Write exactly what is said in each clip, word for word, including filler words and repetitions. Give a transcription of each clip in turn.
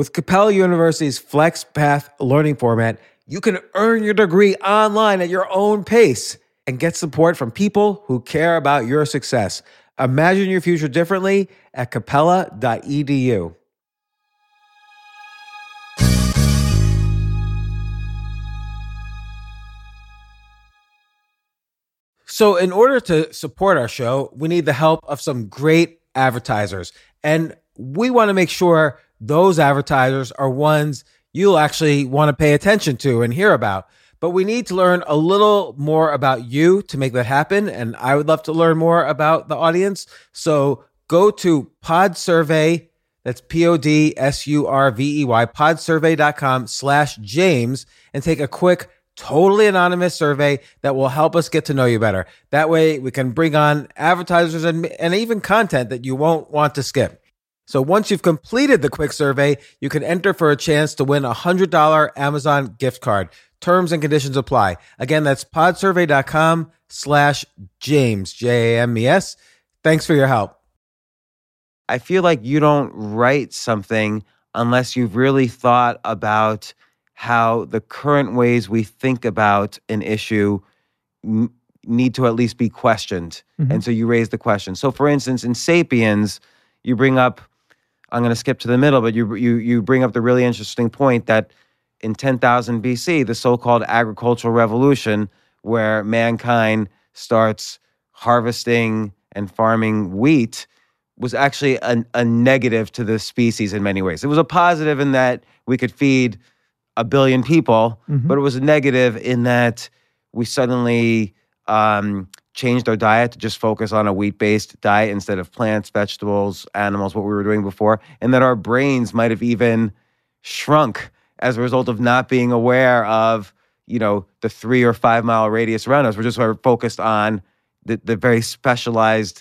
With Capella University's FlexPath Learning Format, you can earn your degree online at your own pace and get support from people who care about your success. Imagine your future differently at capella dot e d u. So in order to support our show, we need the help of some great advertisers. And we want to make sure those advertisers are ones you'll actually want to pay attention to and hear about. But we need to learn a little more about you to make that happen. And I would love to learn more about the audience. So go to Podsurvey, that's P O D S U R V E Y, podsurvey dot com slash James, and take a quick totally anonymous survey that will help us get to know you better. That way we can bring on advertisers and, and even content that you won't want to skip. So once you've completed the quick survey, you can enter for a chance to win a one hundred dollars Amazon gift card. Terms and conditions apply. Again, that's podsurvey dot com slash James, J A M E S. Thanks for your help. I feel like you don't write something unless you've really thought about how the current ways we think about an issue n- need to at least be questioned. Mm-hmm. And so you raise the question. So for instance, in Sapiens, you bring up, I'm going to skip to the middle, but you you you bring up the really interesting point that in ten thousand B C, the so-called agricultural revolution, where mankind starts harvesting and farming wheat, was actually a, a negative to the species in many ways. It was a positive in that we could feed a billion people, mm-hmm. but it was a negative in that we suddenly um, changed our diet to just focus on a wheat-based diet instead of plants, vegetables, animals, what we were doing before, and that our brains might have even shrunk as a result of not being aware of, you know, the three or five mile radius around us. We're just sort of focused on the, the very specialized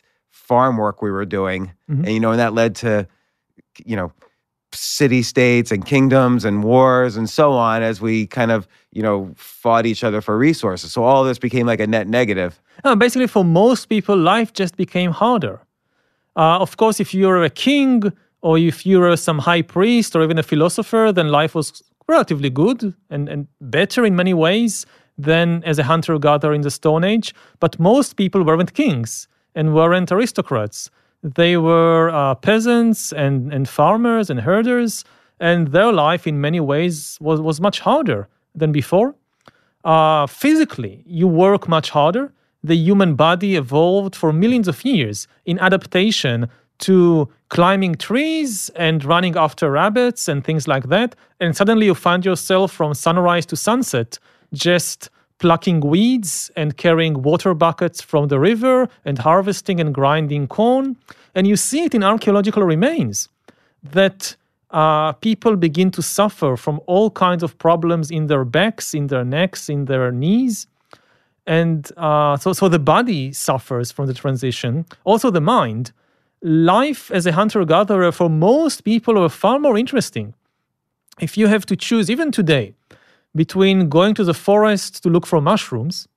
farm work we were doing, mm-hmm. and you know, and that led to, you know, city-states and kingdoms and wars and so on as we kind of, you know, fought each other for resources. So all this became like a net negative. No, basically, for most people, life just became harder. Uh, of course, if you're a king or if you're some high priest or even a philosopher, then life was relatively good and, and better in many ways than as a hunter-gatherer in the Stone Age. But most people weren't kings and weren't aristocrats. They were uh, peasants and, and farmers and herders, and their life in many ways was, was much harder than before. Uh, physically, you work much harder. The human body evolved for millions of years in adaptation to climbing trees and running after rabbits and things like that. And suddenly you find yourself from sunrise to sunset just plucking weeds and carrying water buckets from the river and harvesting and grinding corn. And you see it in archaeological remains that uh, people begin to suffer from all kinds of problems in their backs, in their necks, in their knees. And uh, so, so the body suffers from the transition, also the mind. Life as a hunter-gatherer for most people are far more interesting. If you have to choose, even today, between going to the forest to look for mushrooms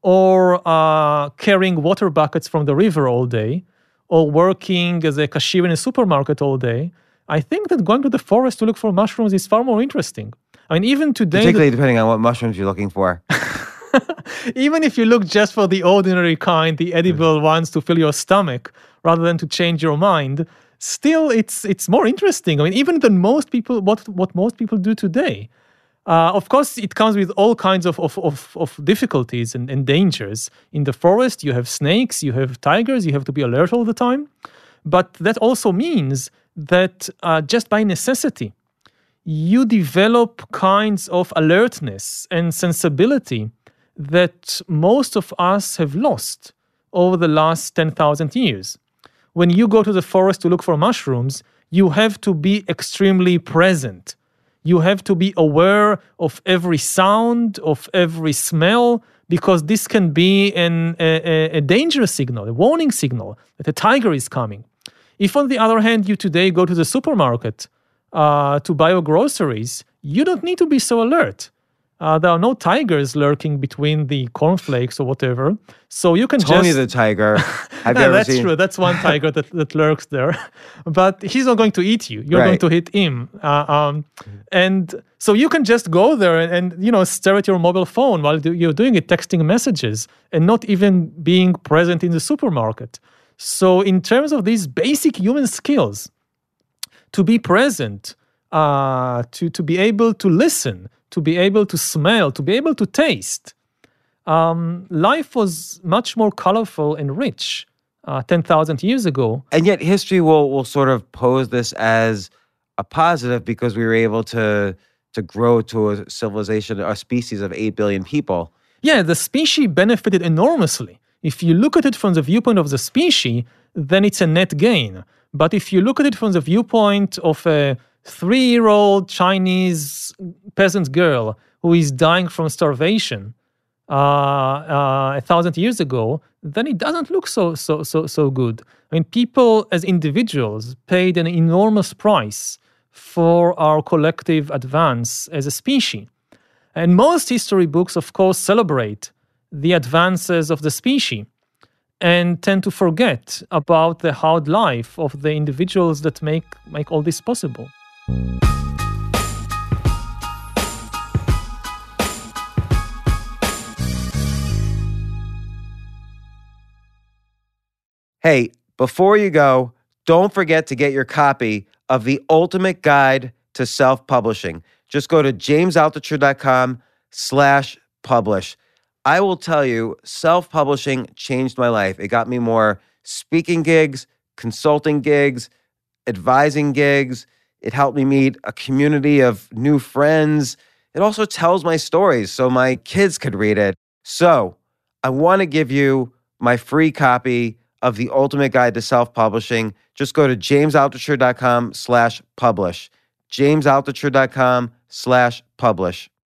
or uh, carrying water buckets from the river all day or working as a cashier in a supermarket all day, I think that going to the forest to look for mushrooms is far more interesting. I mean, even today... Particularly the, depending on what mushrooms you're looking for. Even if you look just for the ordinary kind, the edible mm-hmm. ones to fill your stomach rather than to change your mind, still it's it's more interesting. I mean, even than most people, what, what most people do today. Uh, of course, it comes with all kinds of of, of, of difficulties and, and dangers. In the forest, you have snakes, you have tigers, you have to be alert all the time. But that also means that uh, just by necessity, you develop kinds of alertness and sensibility that most of us have lost over the last ten thousand years. When you go to the forest to look for mushrooms, you have to be extremely present. You have to be aware of every sound, of every smell, because this can be an, a, a danger signal, a warning signal that a tiger is coming. If, on the other hand, you today go to the supermarket uh, to buy your groceries, you don't need to be so alert. Uh, there are no tigers lurking between the cornflakes or whatever. So you can Tony just... Tony the tiger. Have no, you ever that's seen... true. That's one tiger that, that lurks there. But he's not going to eat you. You're right. going to hit him. Uh, um, and so you can just go there and, and, you know, stare at your mobile phone while you're doing it, texting messages and not even being present in the supermarket. So in terms of these basic human skills, to be present, uh, to, to be able to listen, to be able to smell, to be able to taste. Um, life was much more colorful and rich uh, ten thousand years ago. And yet history will, will sort of pose this as a positive because we were able to, to grow to a civilization, a species of eight billion people. Yeah, the species benefited enormously. If you look at it from the viewpoint of the species, then it's a net gain. But if you look at it from the viewpoint of a three-year-old Chinese peasant girl who is dying from starvation uh, uh, a thousand years ago, then it doesn't look so so so so good. I mean, people as individuals paid an enormous price for our collective advance as a species, and most history books, of course, celebrate the advances of the species and tend to forget about the hard life of the individuals that make make all this possible. Hey, before you go, don't forget to get your copy of The Ultimate Guide to Self Publishing. Just go to james altucher dot com slash publish. I will tell you, self publishing changed my life. It got me more speaking gigs, consulting gigs, advising gigs. It helped me meet a community of new friends. It also tells my stories so my kids could read it. So I want to give you my free copy of The Ultimate Guide to Self-Publishing. Just go to james altucher dot com slash publish. james altucher dot com slash publish.